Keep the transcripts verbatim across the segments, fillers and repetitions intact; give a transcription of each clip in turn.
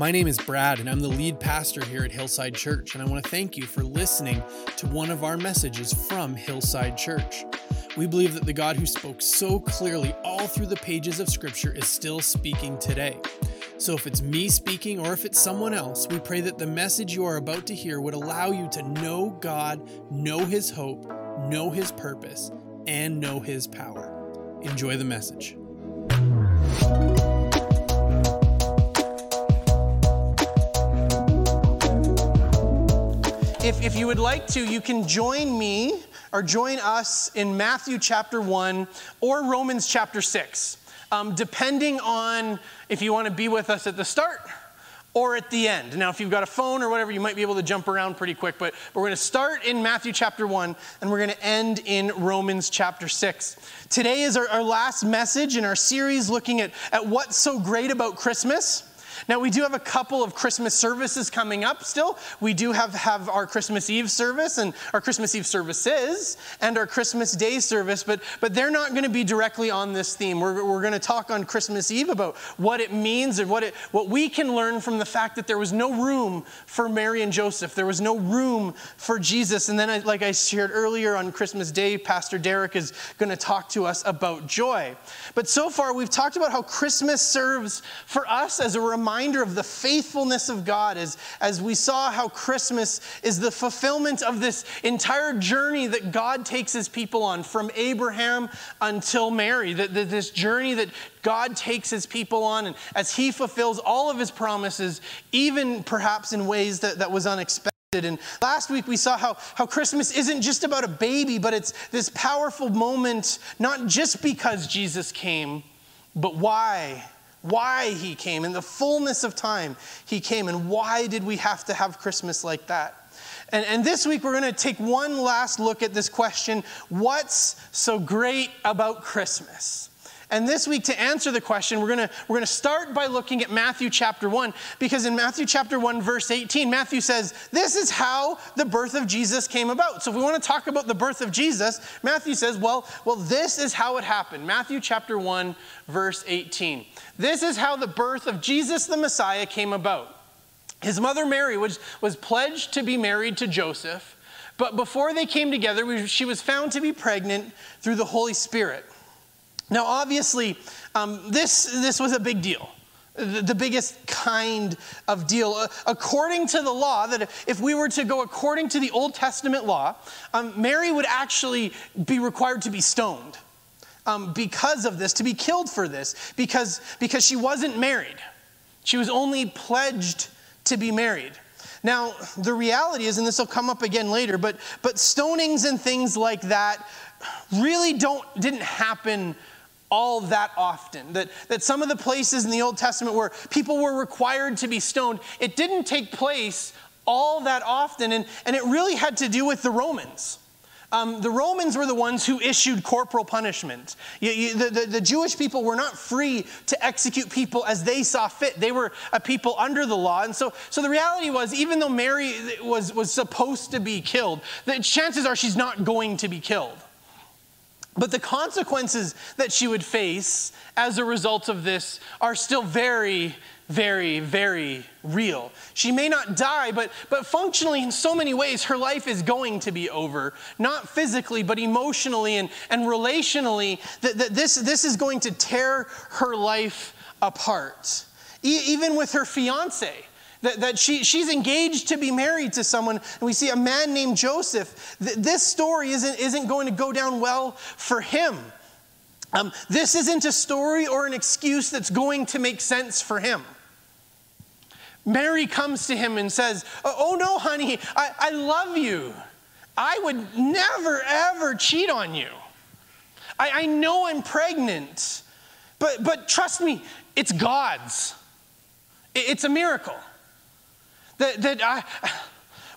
My name is Brad, and I'm the lead pastor here at Hillside Church, and I want to thank you for listening to one of our messages from Hillside Church. We believe that the God who spoke so clearly all through the pages of Scripture is still speaking today. So if it's me speaking or if it's someone else, we pray that the message you are about to hear would allow you to know God, know His hope, know His purpose, and know His power. Enjoy the message. If, if you would like to, you can join me or join us in Matthew chapter one or Romans chapter six. Um, depending on if you want to be with us at the start or at the end. Now, if you've got a phone or whatever, you might be able to jump around pretty quick, but, but we're going to start in Matthew chapter one, and we're going to end in Romans chapter six. Today is our, our last message in our series looking at, at what's so great about Christmas. Now, we do have a couple of Christmas services coming up still. We do have, have our Christmas Eve service and our Christmas Eve services and our Christmas Day service, but, but they're not going to be directly on this theme. We're, we're going to talk on Christmas Eve about what it means and what, it, what we can learn from the fact that there was no room for Mary and Joseph. There was no room for Jesus. And then, I, like I shared earlier on Christmas Day, Pastor Derek is going to talk to us about joy. But so far, we've talked about how Christmas serves for us as a reminder Reminder of the faithfulness of God as, as we saw how Christmas is the fulfillment of this entire journey that God takes his people on from Abraham until Mary, that this journey that God takes his people on and as he fulfills all of his promises, even perhaps in ways that, that was unexpected. And last week we saw how, how Christmas isn't just about a baby, but it's this powerful moment, not just because Jesus came, but why? Why he came, in the fullness of time he came, and why did we have to have Christmas like that? And, and this week we're going to take one last look at this question, what's so great about Christmas? And this week to answer the question, we're going to we're going to start by looking at Matthew chapter one, because in Matthew chapter one, verse eighteen, Matthew says, this is how the birth of Jesus came about. So if we want to talk about the birth of Jesus, Matthew says, well, well, this is how it happened. Matthew chapter one, verse eighteen. This is how the birth of Jesus the Messiah came about. His mother Mary was, was pledged to be married to Joseph, but before they came together, she was found to be pregnant through the Holy Spirit. Now, obviously, um, this, this was a big deal, the, the biggest kind of deal. Uh, according to the law, that if we were to go according to the Old Testament law, um, Mary would actually be required to be stoned um, because of this, to be killed for this, because, because she wasn't married. She was only pledged to be married. Now, the reality is, and this will come up again later, but, but stonings and things like that really don't didn't happen all that often, that, that some of the places in the Old Testament where people were required to be stoned, it didn't take place all that often, and, and it really had to do with the Romans. Um, the Romans were the ones who issued corporal punishment. You, you, the, the, the Jewish people were not free to execute people as they saw fit. They were a people under the law. And so, so the reality was, even though Mary was, was supposed to be killed, the chances are she's not going to be killed. But the consequences that she would face as a result of this are still very, very, very real. She may not die, but, but functionally in so many ways, her life is going to be over. Not physically, but emotionally and, and relationally, that, that this, this is going to tear her life apart. E- even with her fiancé. That, that she, she's engaged to be married to someone, and we see a man named Joseph. Th- this story isn't, isn't going to go down well for him. Um, this isn't a story or an excuse that's going to make sense for him. Mary comes to him and says, oh, oh no, honey, I, I love you. I would never, ever cheat on you. I, I know I'm pregnant, but, but trust me, it's God's. It, it's a miracle. That, that I,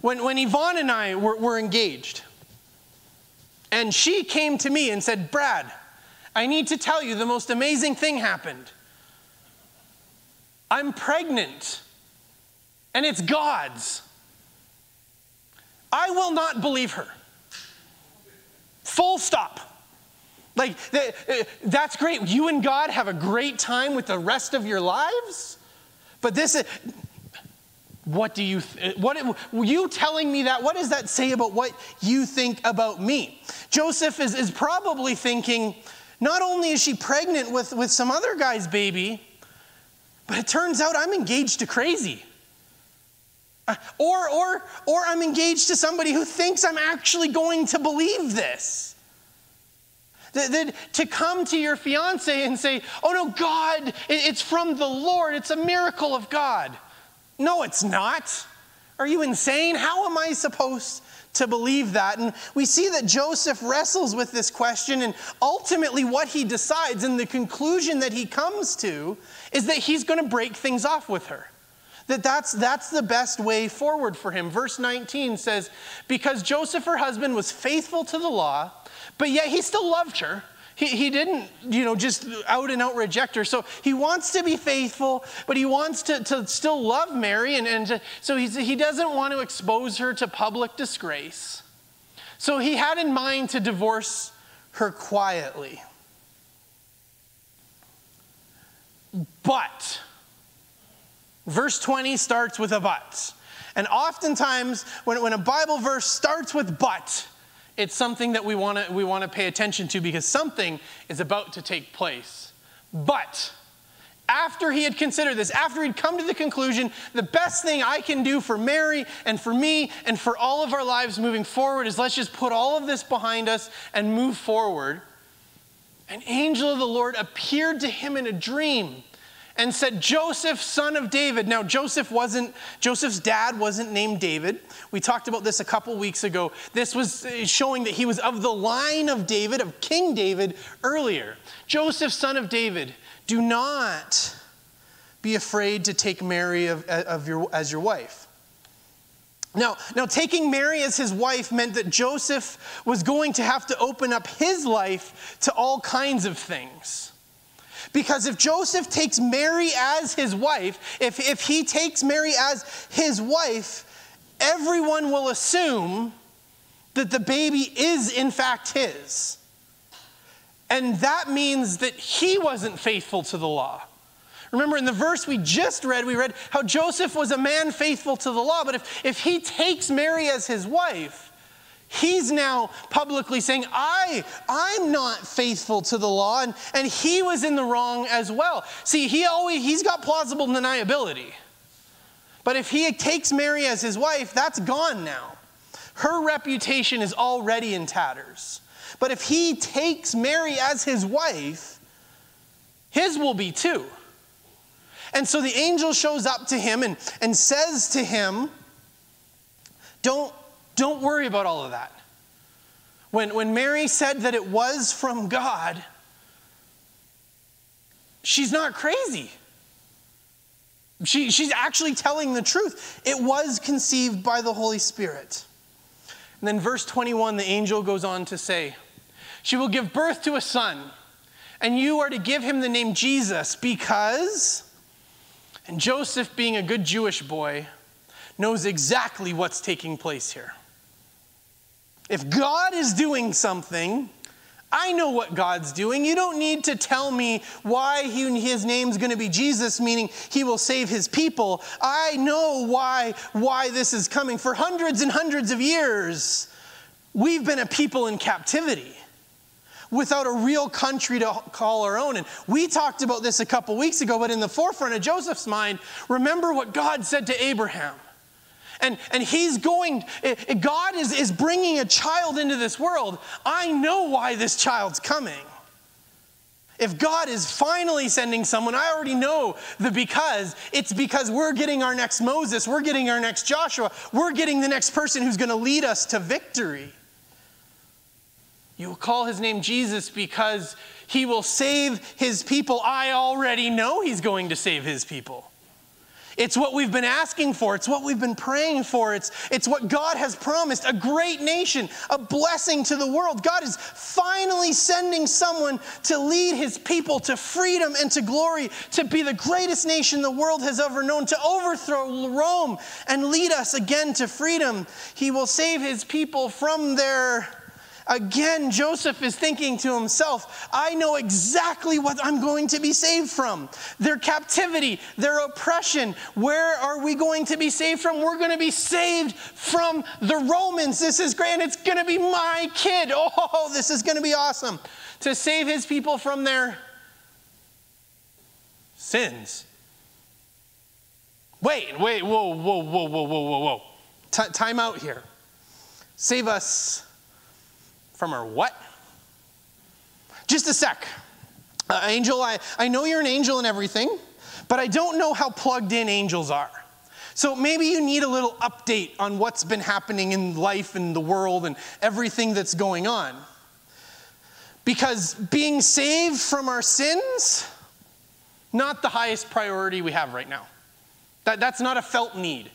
when, when Yvonne and I were, were engaged, and she came to me and said, Brad, I need to tell you the most amazing thing happened. I'm pregnant, and it's God's. I will not believe her. Full stop. Like, that, that's great. You and God have a great time with the rest of your lives, but this is... What do you, th- what, you telling me that, what does that say about what you think about me? Joseph is, is probably thinking, not only is she pregnant with, with some other guy's baby, but it turns out I'm engaged to crazy. Uh, or, or, or I'm engaged to somebody who thinks I'm actually going to believe this. That, that to come to your fiance and say, oh no, God, it, it's from the Lord. It's a miracle of God. No, it's not. Are you insane? How am I supposed to believe that? And we see that Joseph wrestles with this question, and ultimately what he decides and the conclusion that he comes to is that he's going to break things off with her. That that's, that's the best way forward for him. Verse nineteen says, because Joseph, her husband, was faithful to the law, but yet he still loved her. He, he didn't, you know, just out and out reject her. So he wants to be faithful, but he wants to, to still love Mary. And, and to, so he's, he doesn't want to expose her to public disgrace. So he had in mind to divorce her quietly. But, verse twenty starts with a but. And oftentimes when, when a Bible verse starts with but, it's something that we want to we want to pay attention to, because something is about to take place. But after he had considered this, after he'd come to the conclusion, the best thing I can do for Mary and for me and for all of our lives moving forward is let's just put all of this behind us and move forward. An angel of the Lord appeared to him in a dream and said, Joseph, son of David. Now, Joseph wasn't, Joseph's dad wasn't named David. We talked about this a couple weeks ago. This was showing that he was of the line of David, of King David earlier. Joseph, son of David, do not be afraid to take Mary of, of your, as your wife. Now, now, taking Mary as his wife meant that Joseph was going to have to open up his life to all kinds of things. Because if Joseph takes Mary as his wife, if, if he takes Mary as his wife, everyone will assume that the baby is in fact his. And that means that he wasn't faithful to the law. Remember in the verse we just read, we read how Joseph was a man faithful to the law. But if, if he takes Mary as his wife, he's now publicly saying, I, I'm not faithful to the law, and, and he was in the wrong as well. See, he always, he's got plausible deniability. But if he takes Mary as his wife, that's gone now. Her reputation is already in tatters. But if he takes Mary as his wife, his will be too. And so the angel shows up to him and, and says to him, don't, Don't worry about all of that. When, when Mary said that it was from God, she's not crazy. She, she's actually telling the truth. It was conceived by the Holy Spirit. And then verse twenty-one, the angel goes on to say, she will give birth to a son, and you are to give him the name Jesus, because, and Joseph, being a good Jewish boy, knows exactly what's taking place here. If God is doing something, I know what God's doing. You don't need to tell me why he, his name's going to be Jesus, meaning he will save his people. I know why, why this is coming. For hundreds and hundreds of years, we've been a people in captivity without a real country to call our own. And we talked about this a couple weeks ago, but in the forefront of Joseph's mind, remember what God said to Abraham. And, and he's going, God is, is bringing a child into this world. I know why this child's coming. If God is finally sending someone, I already know the because. It's because we're getting our next Moses. We're getting our next Joshua. We're getting the next person who's going to lead us to victory. You will call his name Jesus because he will save his people. I already know he's going to save his people. It's what we've been asking for. It's what we've been praying for. It's, it's what God has promised, a great nation, a blessing to the world. God is finally sending someone to lead his people to freedom and to glory, to be the greatest nation the world has ever known, to overthrow Rome and lead us again to freedom. He will save his people from their, Again, Joseph is thinking to himself, I know exactly what I'm going to be saved from. Their captivity, their oppression. Where are we going to be saved from? We're going to be saved from the Romans. This is great. It's going to be my kid. Oh, this is going to be awesome. To save his people from their sins. Wait, wait, whoa, whoa, whoa, whoa, whoa, whoa, whoa. T- time out here. Save us from our what? Just a sec. Uh, angel, I, I know you're an angel and everything, but I don't know how plugged in angels are. So maybe you need a little update on what's been happening in life and the world and everything that's going on. Because being saved from our sins, not the highest priority we have right now. That, that's not a felt need.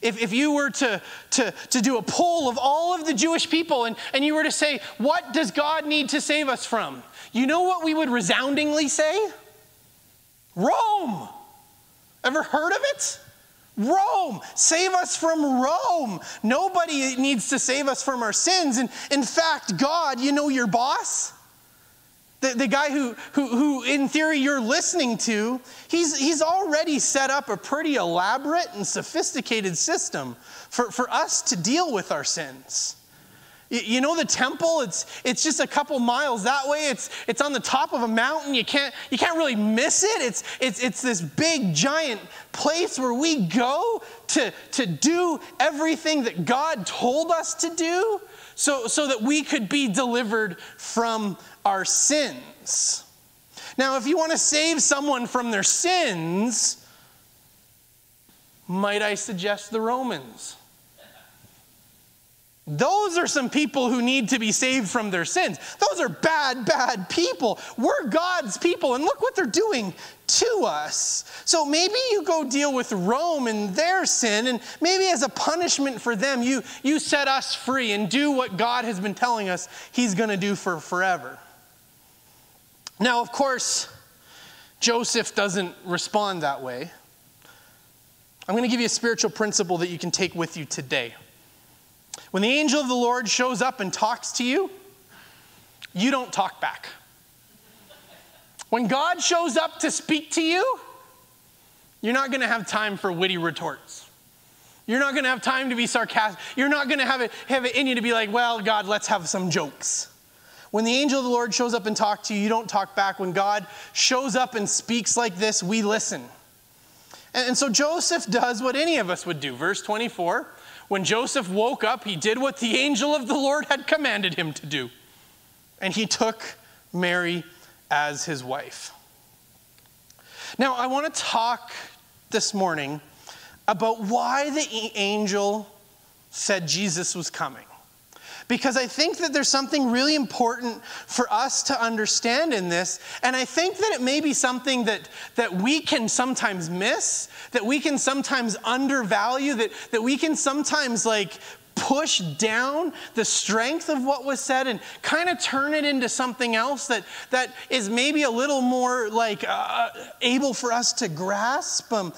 If, if you were to, to, to do a poll of all of the Jewish people and, and you were to say, what does God need to save us from? You know what we would resoundingly say? Rome. Ever heard of it? Rome. Save us from Rome. Nobody needs to save us from our sins. And in fact, God, you know your boss? The, the guy who, who, who, in theory, you're listening to, he's, he's already set up a pretty elaborate and sophisticated system for, for us to deal with our sins. You, you know the temple? It's, it's just a couple miles that way. It's, it's on the top of a mountain. You can't, you can't really miss it. It's, it's, it's this big, giant place where we go to, to do everything that God told us to do so, so that we could be delivered from our sins. Now, if you want to save someone from their sins, might I suggest the Romans? Those are some people who need to be saved from their sins. Those are bad, bad people. We're God's people, and look what they're doing to us. So maybe you go deal with Rome and their sin, and maybe as a punishment for them, you, you set us free and do what God has been telling us he's going to do for forever. Now, of course, Joseph doesn't respond that way. I'm going to give you a spiritual principle that you can take with you today. When the angel of the Lord shows up and talks to you, you don't talk back. When God shows up to speak to you, you're not going to have time for witty retorts. You're not going to have time to be sarcastic. You're not going to have it, have it in you to be like, well, God, let's have some jokes. When the angel of the Lord shows up and talks to you, you don't talk back. When God shows up and speaks like this, we listen. And, and so Joseph does what any of us would do. Verse twenty-four, when Joseph woke up, he did what the angel of the Lord had commanded him to do. And he took Mary as his wife. Now, I want to talk this morning about why the angel said Jesus was coming. Because I think that there's something really important for us to understand in this. And I think that it may be something that, that we can sometimes miss, that we can sometimes undervalue, that, that we can sometimes like push down the strength of what was said and kind of turn it into something else that, that is maybe a little more like uh, able for us to grasp. Um,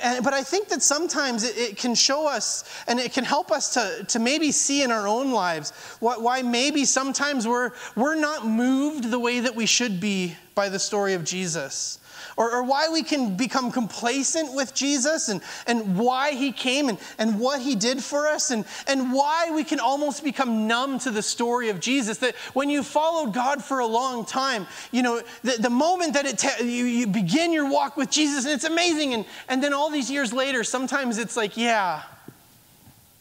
and, but I think that sometimes it, it can show us and it can help us to, to maybe see in our own lives what, why maybe sometimes we're, we're not moved the way that we should be by the story of Jesus. Or, or why we can become complacent with Jesus and, and why he came and, and what he did for us and, and why we can almost become numb to the story of Jesus. That when you followed God for a long time, you know, the, the moment that it te- you, you begin your walk with Jesus and it's amazing and, and then all these years later, sometimes it's like, yeah,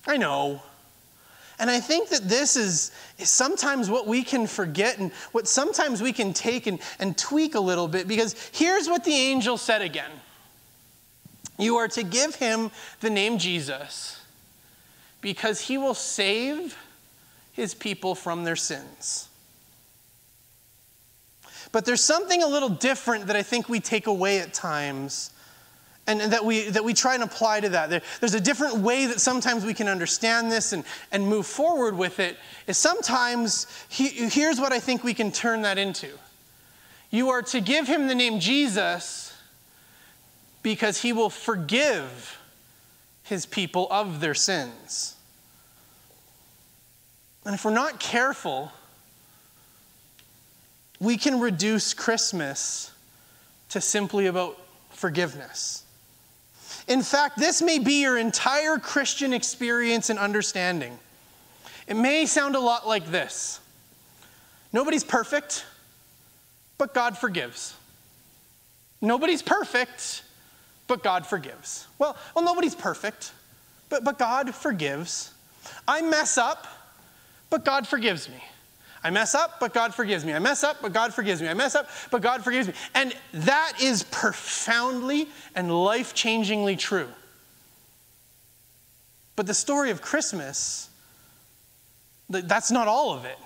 I know. And I think that this is, is sometimes what we can forget and what sometimes we can take and, and tweak a little bit, because here's what the angel said again. You are to give him the name Jesus because he will save his people from their sins. But there's something a little different that I think we take away at times. And that we that we try and apply to that. There, there's a different way that sometimes we can understand this and, and move forward with it. Is sometimes, he, here's what I think we can turn that into. You are to give him the name Jesus because he will forgive his people of their sins. And if we're not careful, we can reduce Christmas to simply about forgiveness. In fact, this may be your entire Christian experience and understanding. It may sound a lot like this. Nobody's perfect, but God forgives. Nobody's perfect, but God forgives. Well, well nobody's perfect, but, but God forgives. I mess up, but God forgives me. I mess up, but God forgives me. I mess up, but God forgives me. I mess up, but God forgives me. And that is profoundly and life-changingly true. But the story of Christmas, that's not all of it.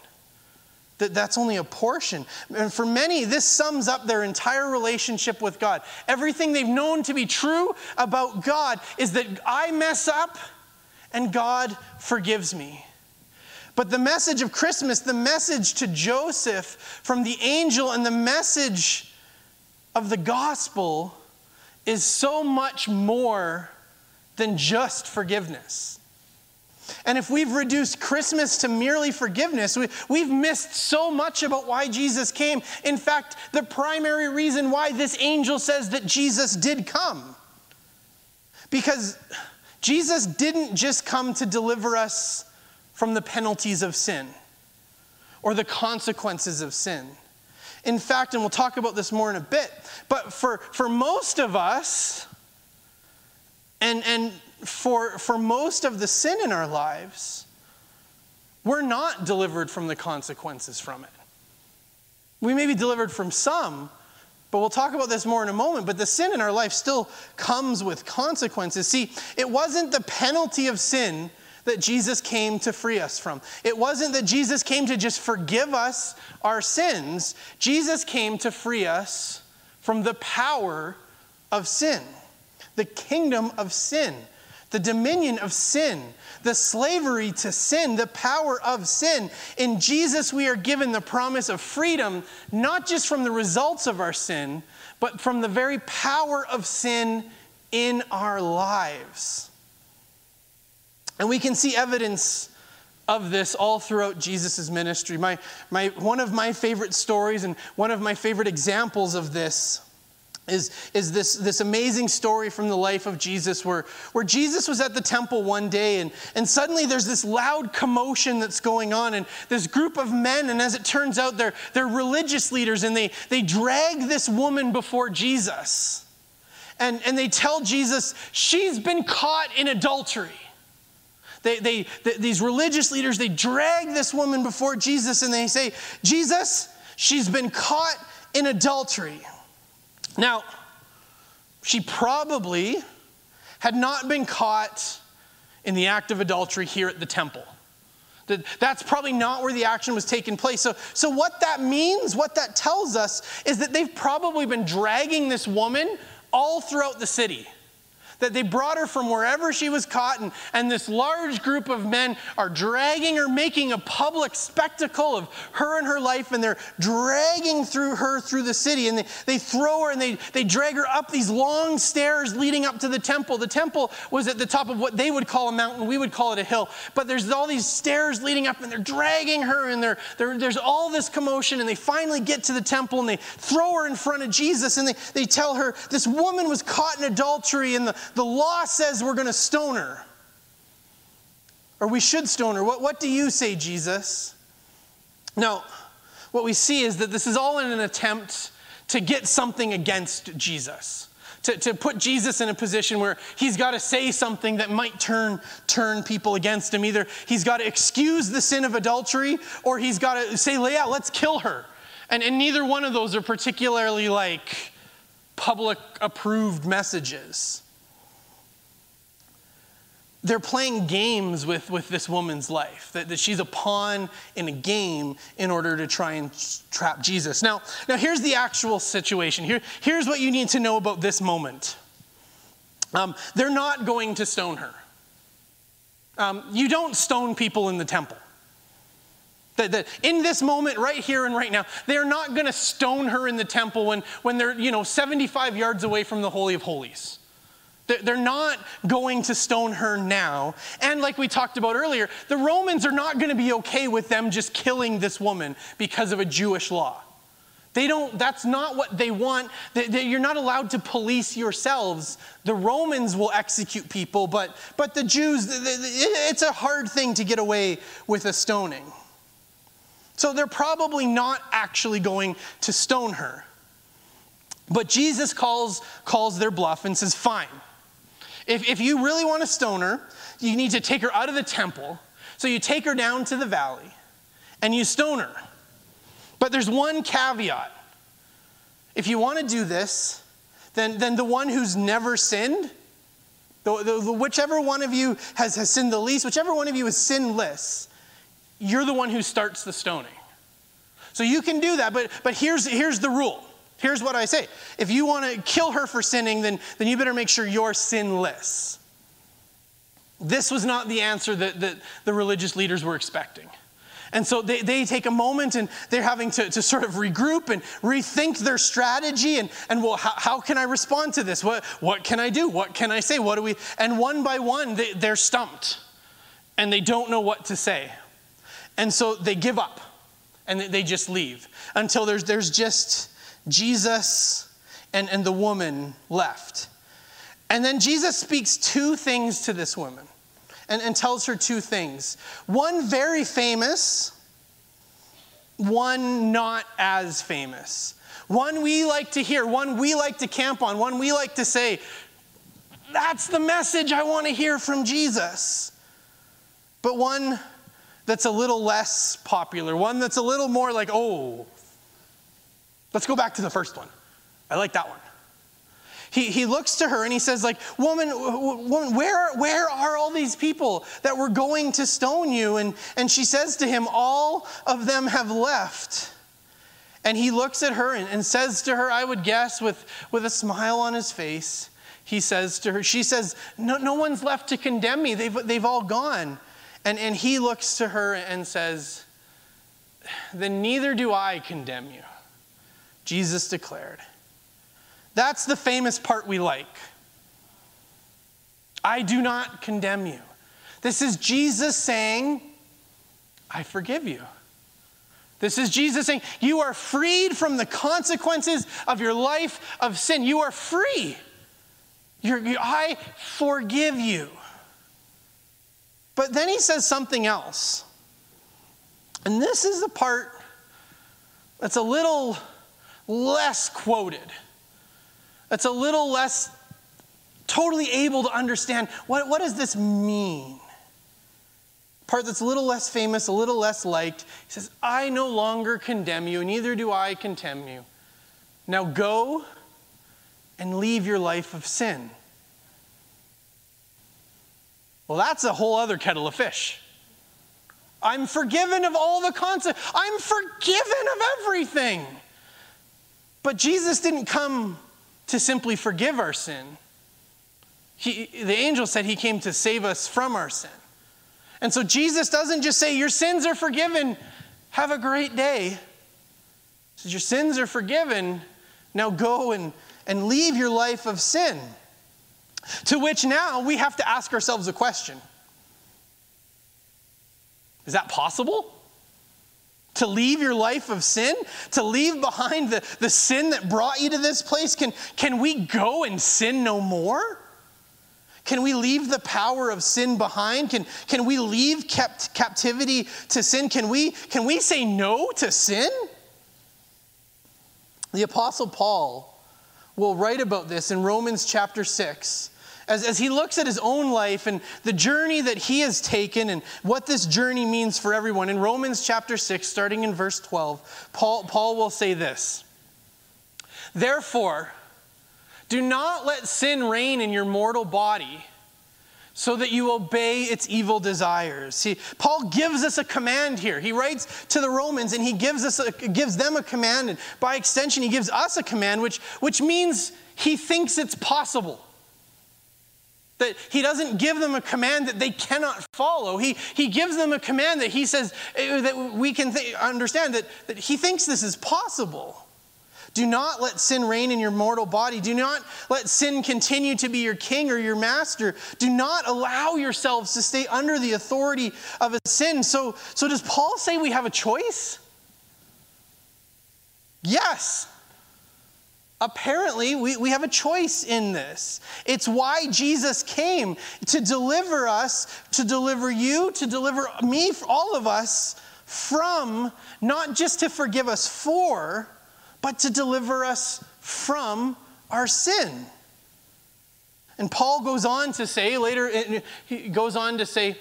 That's only a portion. And for many, this sums up their entire relationship with God. Everything they've known to be true about God is that I mess up and God forgives me. But the message of Christmas, the message to Joseph from the angel, and the message of the gospel is so much more than just forgiveness. And if we've reduced Christmas to merely forgiveness, we, we've missed so much about why Jesus came. In fact, the primary reason why this angel says that Jesus did come. Because Jesus didn't just come to deliver us from the penalties of sin or the consequences of sin. In fact, and we'll talk about this more in a bit, but for, for most of us, and, and for, for most of the sin in our lives, we're not delivered from the consequences from it. We may be delivered from some, but we'll talk about this more in a moment, but the sin in our life still comes with consequences. See, it wasn't the penalty of sin that Jesus came to free us from. It wasn't that Jesus came to just forgive us our sins. Jesus came to free us from the power of sin, the kingdom of sin, the dominion of sin, the slavery to sin, the power of sin. In Jesus, we are given the promise of freedom, not just from the results of our sin, but from the very power of sin in our lives. And we can see evidence of this all throughout Jesus' ministry. My, my, one of my favorite stories and one of my favorite examples of this is, is this, this amazing story from the life of Jesus where, where Jesus was at the temple one day and, and suddenly there's this loud commotion that's going on and this group of men, and as it turns out, they're, they're religious leaders, and they, they drag this woman before Jesus. And, and they tell Jesus, she's been caught in adultery. They, they, they, these religious leaders, they drag this woman before Jesus and they say, Jesus, she's been caught in adultery. Now, she probably had not been caught in the act of adultery here at the temple. That's probably not where the action was taking place. So, so what that means, what that tells us, is that they've probably been dragging this woman all throughout the city. That they brought her from wherever she was caught, and, and this large group of men are dragging her, making a public spectacle of her and her life, and they're dragging through her through the city, and they, they throw her and they, they drag her up these long stairs leading up to the temple. The temple was at the top of what they would call a mountain. We would call it a hill. But there's all these stairs leading up, and they're dragging her, and they're, they're, there's all this commotion, and they finally get to the temple, and they throw her in front of Jesus, and they, they tell her, this woman was caught in adultery, and the The law says we're going to stone her. Or we should stone her. What, what do you say, Jesus? Now, what we see is that this is all in an attempt to get something against Jesus. To, to put Jesus in a position where he's got to say something that might turn, turn people against him. Either he's got to excuse the sin of adultery, or he's got to say, yeah, let's kill her. And, and neither one of those are particularly like public approved messages. They're playing games with, with this woman's life, that, that she's a pawn in a game in order to try and trap Jesus. Now, now here's the actual situation. Here, here's what you need to know about this moment. Um, they're not going to stone her. Um, you don't stone people in the temple. That, that in this moment, right here and right now, they're not going to stone her in the temple when, when they're, you know, seventy-five yards away from the Holy of Holies. They're not going to stone her now. And like we talked about earlier, the Romans are not going to be okay with them just killing this woman because of a Jewish law. They don't, that's not what they want. They, they, you're not allowed to police yourselves. The Romans will execute people, but, but the Jews, it's a hard thing to get away with a stoning. So they're probably not actually going to stone her. But Jesus calls, calls their bluff and says, fine. If, if you really want to stone her, you need to take her out of the temple. So you take her down to the valley and you stone her. But there's one caveat. If you want to do this, then, then the one who's never sinned, the, the, the, whichever one of you has, has sinned the least, whichever one of you is sinless, you're the one who starts the stoning. So you can do that, but, but here's, here's the rule. Here's what I say. If you want to kill her for sinning, then, then you better make sure you're sinless. This was not the answer that, that the religious leaders were expecting. And so they, they take a moment and they're having to, to sort of regroup and rethink their strategy and, and well, how, how can I respond to this? What, what can I do? What can I say? What do we? And one by one, they, they're stumped and they don't know what to say. And so they give up and they just leave until there's, there's just Jesus and, and the woman left. And then Jesus speaks two things to this woman and, and tells her two things. One very famous, one not as famous. One we like to hear, one we like to camp on, one we like to say, that's the message I want to hear from Jesus. But one that's a little less popular, one that's a little more like, oh, let's go back to the first one. I like that one. He, he looks to her and he says, like, woman, woman, where, where are all these people that were going to stone you? And, and she says to him, all of them have left. And he looks at her and, and says to her, I would guess with, with a smile on his face, he says to her, she says, no, no one's left to condemn me. They've, they've all gone. And, and he looks to her and says, then neither do I condemn you. Jesus declared. That's the famous part we like. I do not condemn you. This is Jesus saying, I forgive you. This is Jesus saying, you are freed from the consequences of your life of sin. You are free. You're, you, I forgive you. But then he says something else. And this is the part that's a little less quoted. That's a little less totally able to understand. What, what does this mean? Part that's a little less famous, a little less liked. He says, I no longer condemn you, neither do I condemn you. Now go and leave your life of sin. Well, that's a whole other kettle of fish. I'm forgiven of all the consequences. I'm forgiven of everything. But Jesus didn't come to simply forgive our sin. He, the angel said he came to save us from our sin. And so Jesus doesn't just say, your sins are forgiven. Have a great day. He says, your sins are forgiven. Now go and, and leave your life of sin. To which now we have to ask ourselves a question. Is that possible? To leave your life of sin? To leave behind the, the sin that brought you to this place? Can, can we go and sin no more? Can we leave the power of sin behind? Can, can we leave kept captivity to sin? Can we, can we say no to sin? The Apostle Paul will write about this in Romans chapter six. As, as he looks at his own life and the journey that he has taken and what this journey means for everyone, in Romans chapter six, starting in verse twelve, Paul, Paul will say this. Therefore, do not let sin reign in your mortal body so that you obey its evil desires. See, Paul gives us a command here. He writes to the Romans and he gives, us a, gives them a command. And by extension, he gives us a command, which, which means he thinks it's possible. That he doesn't give them a command that they cannot follow. He, he gives them a command that he says, that we can th- understand that, that he thinks this is possible. Do not let sin reign in your mortal body. Do not let sin continue to be your king or your master. Do not allow yourselves to stay under the authority of a sin. So, so does Paul say we have a choice? Yes. Apparently, we, we have a choice in this. It's why Jesus came, to deliver us, to deliver you, to deliver me, all of us, from, not just to forgive us for, but to deliver us from our sin. And Paul goes on to say, later, he goes on to say,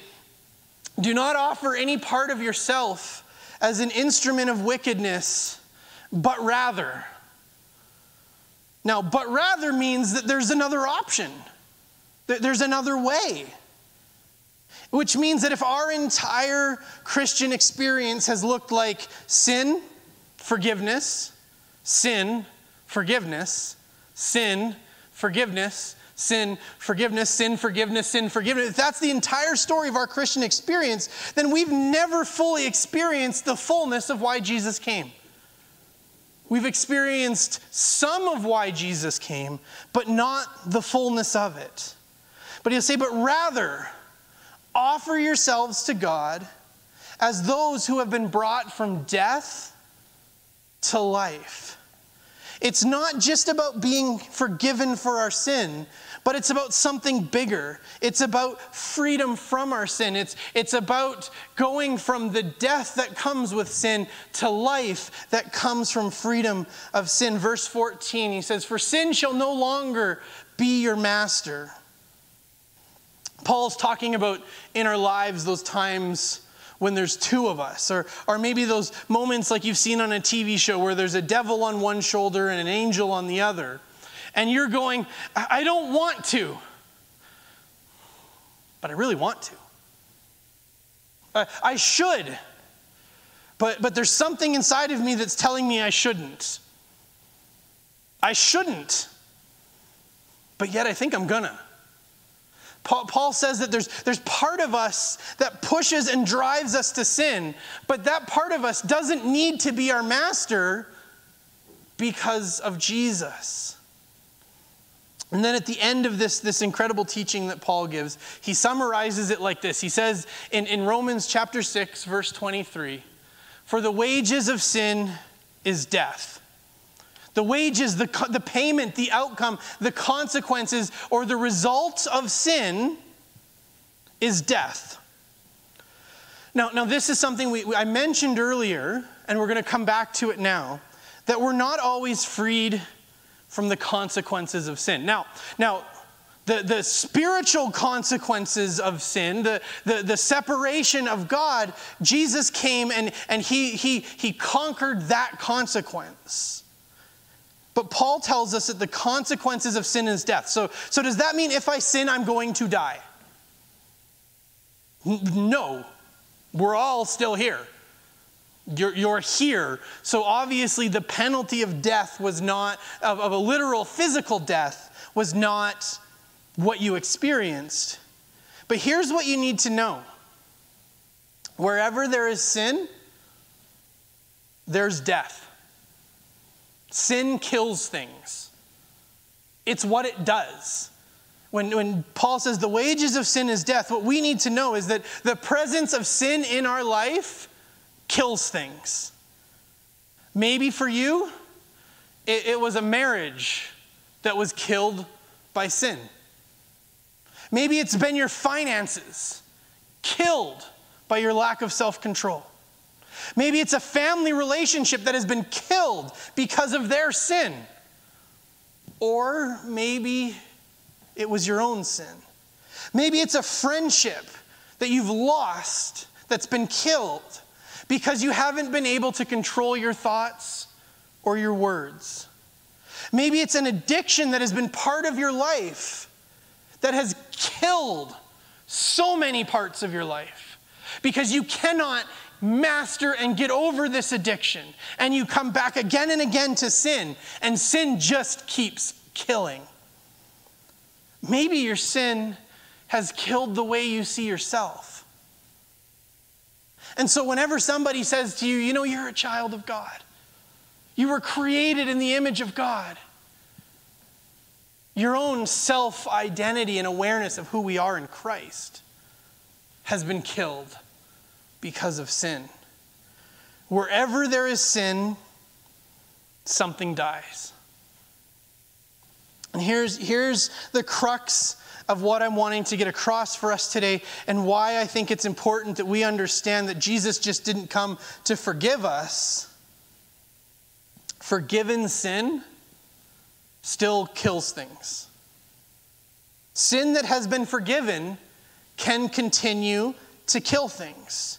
do not offer any part of yourself as an instrument of wickedness, but rather... Now, but rather means that there's another option, that there's another way, which means that if our entire Christian experience has looked like sin, forgiveness, sin, forgiveness, sin, forgiveness, sin, forgiveness, sin, forgiveness, sin, forgiveness, if that's the entire story of our Christian experience, then we've never fully experienced the fullness of why Jesus came. We've experienced some of why Jesus came, but not the fullness of it. But he'll say, but rather, offer yourselves to God as those who have been brought from death to life. It's not just about being forgiven for our sin, but it's about something bigger. It's about freedom from our sin. It's, it's about going from the death that comes with sin to life that comes from freedom of sin. Verse fourteen, he says, for sin shall no longer be your master. Paul's talking about in our lives those times when there's two of us, or, or maybe those moments like you've seen on a T V show where there's a devil on one shoulder and an angel on the other. And you're going, I don't want to, but I really want to. Uh, I should, but, but there's something inside of me that's telling me I shouldn't. I shouldn't, but yet I think I'm gonna. Paul, Paul says that there's, there's part of us that pushes and drives us to sin, but that part of us doesn't need to be our master because of Jesus. And then at the end of this, this incredible teaching that Paul gives, he summarizes it like this. He says in, in Romans chapter six, verse twenty-three, for the wages of sin is death. The wages, the, the payment, the outcome, the consequences, or the result of sin is death. Now, now this is something we, I mentioned earlier, and we're going to come back to it now, that we're not always freed from the consequences of sin. Now, now the, the spiritual consequences of sin, the, the, the separation of God, Jesus came and, and he, he, he conquered that consequence. But Paul tells us that the consequences of sin is death. So, so does that mean if I sin, I'm going to die? No, we're all still here. You're, you're here. So obviously the penalty of death was not, of, of a literal physical death, was not what you experienced. But here's what you need to know. Wherever there is sin, there's death. Sin kills things. It's what it does. When, when Paul says the wages of sin is death, what we need to know is that the presence of sin in our life kills things. Maybe for you, it, it was a marriage that was killed by sin. Maybe it's been your finances killed by your lack of self-control. Maybe it's a family relationship that has been killed because of their sin. Or maybe it was your own sin. Maybe it's a friendship that you've lost that's been killed because you haven't been able to control your thoughts or your words. Maybe it's an addiction that has been part of your life that has killed so many parts of your life because you cannot master and get over this addiction. And you come back again and again to sin, and sin just keeps killing. Maybe your sin has killed the way you see yourself. And so whenever somebody says to you, you know, you're a child of God, You were created in the image of God. Your own self-identity and awareness of who we are in Christ has been killed because of sin. Wherever there is sin, something dies. And here's, here's the crux of what I'm wanting to get across for us today and why I think it's important that we understand that Jesus just didn't come to forgive us. Forgiven sin still kills things. Sin that has been forgiven can continue to kill things.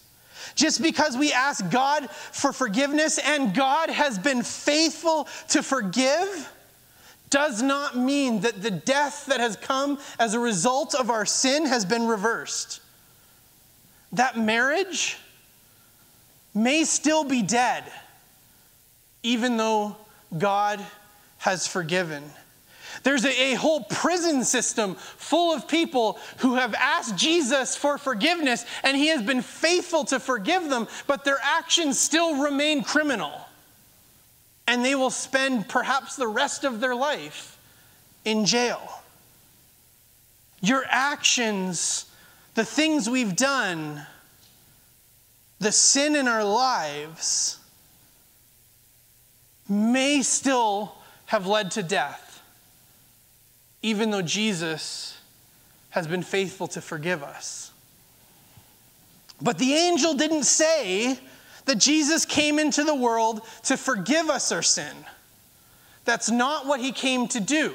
Just because we ask God for forgiveness and God has been faithful to forgive does not mean that the death that has come as a result of our sin has been reversed. That marriage may still be dead, even though God has forgiven. There's a, a whole prison system full of people who have asked Jesus for forgiveness, and he has been faithful to forgive them, but their actions still remain criminal. And they will spend perhaps the rest of their life in jail. Your actions, the things we've done, the sin in our lives may still have led to death, even though Jesus has been faithful to forgive us. But the angel didn't say that Jesus came into the world to forgive us our sin. That's not what he came to do.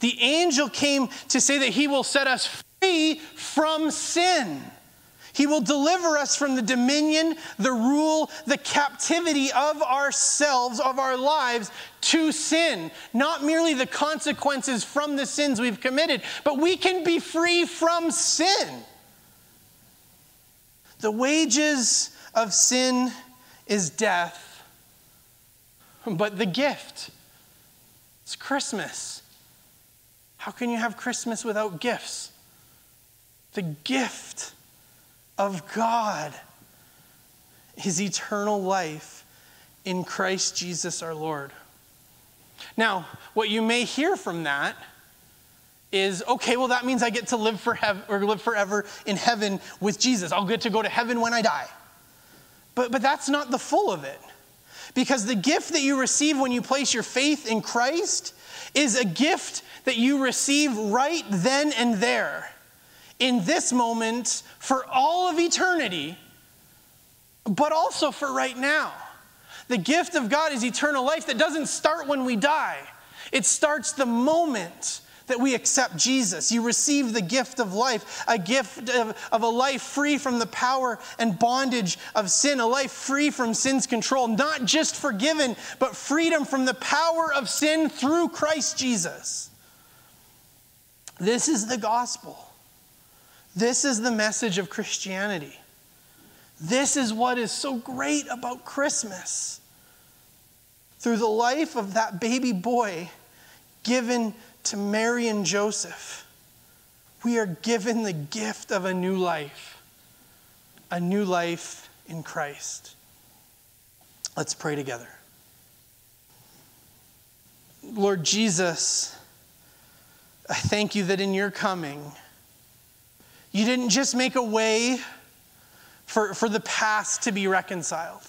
The angel came to say that he will set us free from sin. He will deliver us from the dominion, the rule, the captivity of ourselves, of our lives to sin. Not merely the consequences from the sins we've committed, but we can be free from sin. The wages of sin is death, but the gift is Christmas. How can you have Christmas without gifts? The gift of God is eternal life in Christ Jesus our Lord. Now, what you may hear from that is, okay, well, that means I get to live forever, or live forever in heaven with Jesus. I'll get to go to heaven when I die. But, but that's not the full of it. Because the gift that you receive when you place your faith in Christ is a gift that you receive right then and there, in this moment, for all of eternity, but also for right now. The gift of God is eternal life that doesn't start when we die. It starts the moment that we accept Jesus. You receive the gift of life, a gift of, of a life free from the power and bondage of sin, a life free from sin's control, not just forgiven, but freedom from the power of sin through Christ Jesus. This is the gospel. This is the message of Christianity. This is what is so great about Christmas. Through the life of that baby boy given to Mary and Joseph, we are given the gift of a new life, a new life in Christ. Let's pray together. Lord Jesus, I thank you that in your coming, you didn't just make a way for, for the past to be reconciled.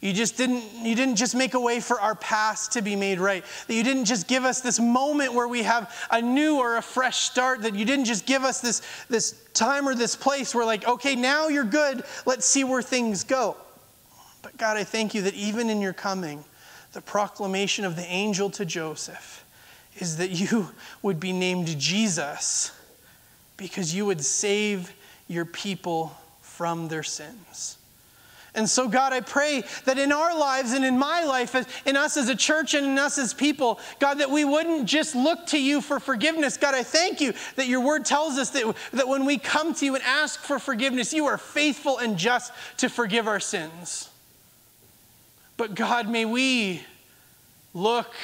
You just didn't, you didn't just make a way for our past to be made right. That you didn't just give us this moment where we have a new or a fresh start. That you didn't just give us this, this time or this place where, like, okay, now you're good. Let's see where things go. But God, I thank you that even in your coming, the proclamation of the angel to Joseph is that you would be named Jesus because you would save your people from their sins. And so, God, I pray that in our lives and in my life, in us as a church and in us as people, God, that we wouldn't just look to you for forgiveness. God, I thank you that your word tells us that, that when we come to you and ask for forgiveness, you are faithful and just to forgive our sins. But, God, may we look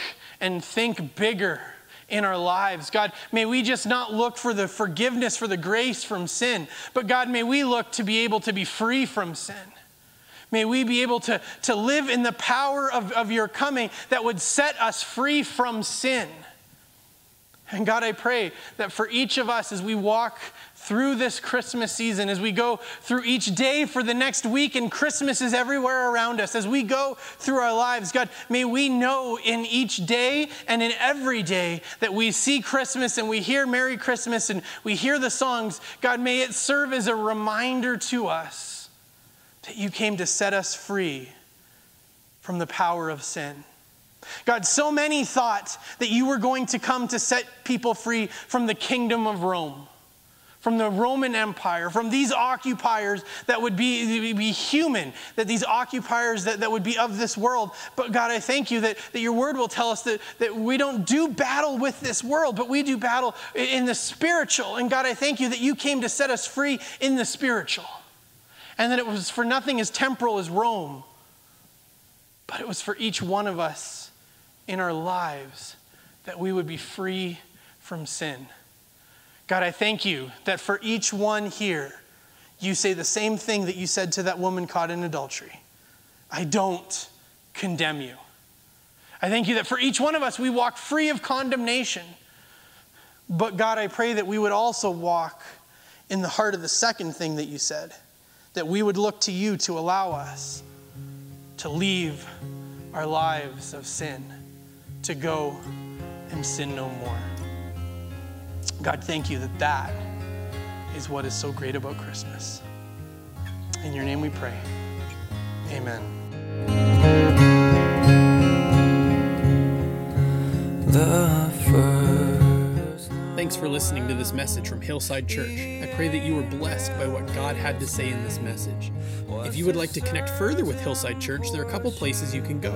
and think bigger in our lives. God, may we just not look for the forgiveness, for the grace from sin, but, God, may we look to be able to be free from sin. May we be able to, to live in the power of, of your coming that would set us free from sin. And God, I pray that for each of us as we walk through this Christmas season, as we go through each day for the next week, and Christmas is everywhere around us, as we go through our lives, God, may we know in each day and in every day that we see Christmas and we hear Merry Christmas and we hear the songs. God, may it serve as a reminder to us that you came to set us free from the power of sin. God, so many thought that you were going to come to set people free from the kingdom of Rome, from the Roman Empire, from these occupiers that would be, be human, that these occupiers that, that would be of this world. But God, I thank you that, that your word will tell us that, that we don't do battle with this world, but we do battle in the spiritual. And God, I thank you that you came to set us free in the spiritual, and that it was for nothing as temporal as Rome, but it was for each one of us in our lives that we would be free from sin. God, I thank you that for each one here, you say the same thing that you said to that woman caught in adultery. I don't condemn you. I thank you that for each one of us, we walk free of condemnation. But God, I pray that we would also walk in the heart of the second thing that you said, that we would look to you to allow us to leave our lives of sin, to go and sin no more. God, thank you that that is what is so great about Christmas. In your name we pray. Amen. The first. Thanks for listening to this message from Hillside Church. I pray that you were blessed by what God had to say in this message. If you would like to connect further with Hillside Church, there are a couple places you can go.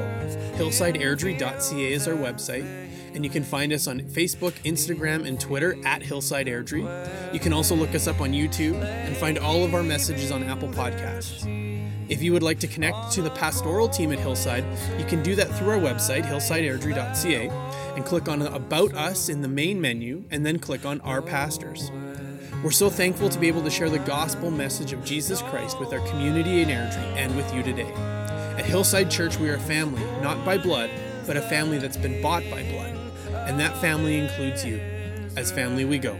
Hillside Airdrie dot c a is our website. And you can find us on Facebook, Instagram, and Twitter at Hillside Airdrie. You can also look us up on YouTube and find all of our messages on Apple Podcasts. If you would like to connect to the pastoral team at Hillside, you can do that through our website, hillside airdrie dot c a, and click on About Us in the main menu, and then click on Our Pastors. We're so thankful to be able to share the gospel message of Jesus Christ with our community in Airdrie and with you today. At Hillside Church, we are a family, not by blood, but a family that's been bought by blood. And that family includes you. As family we go.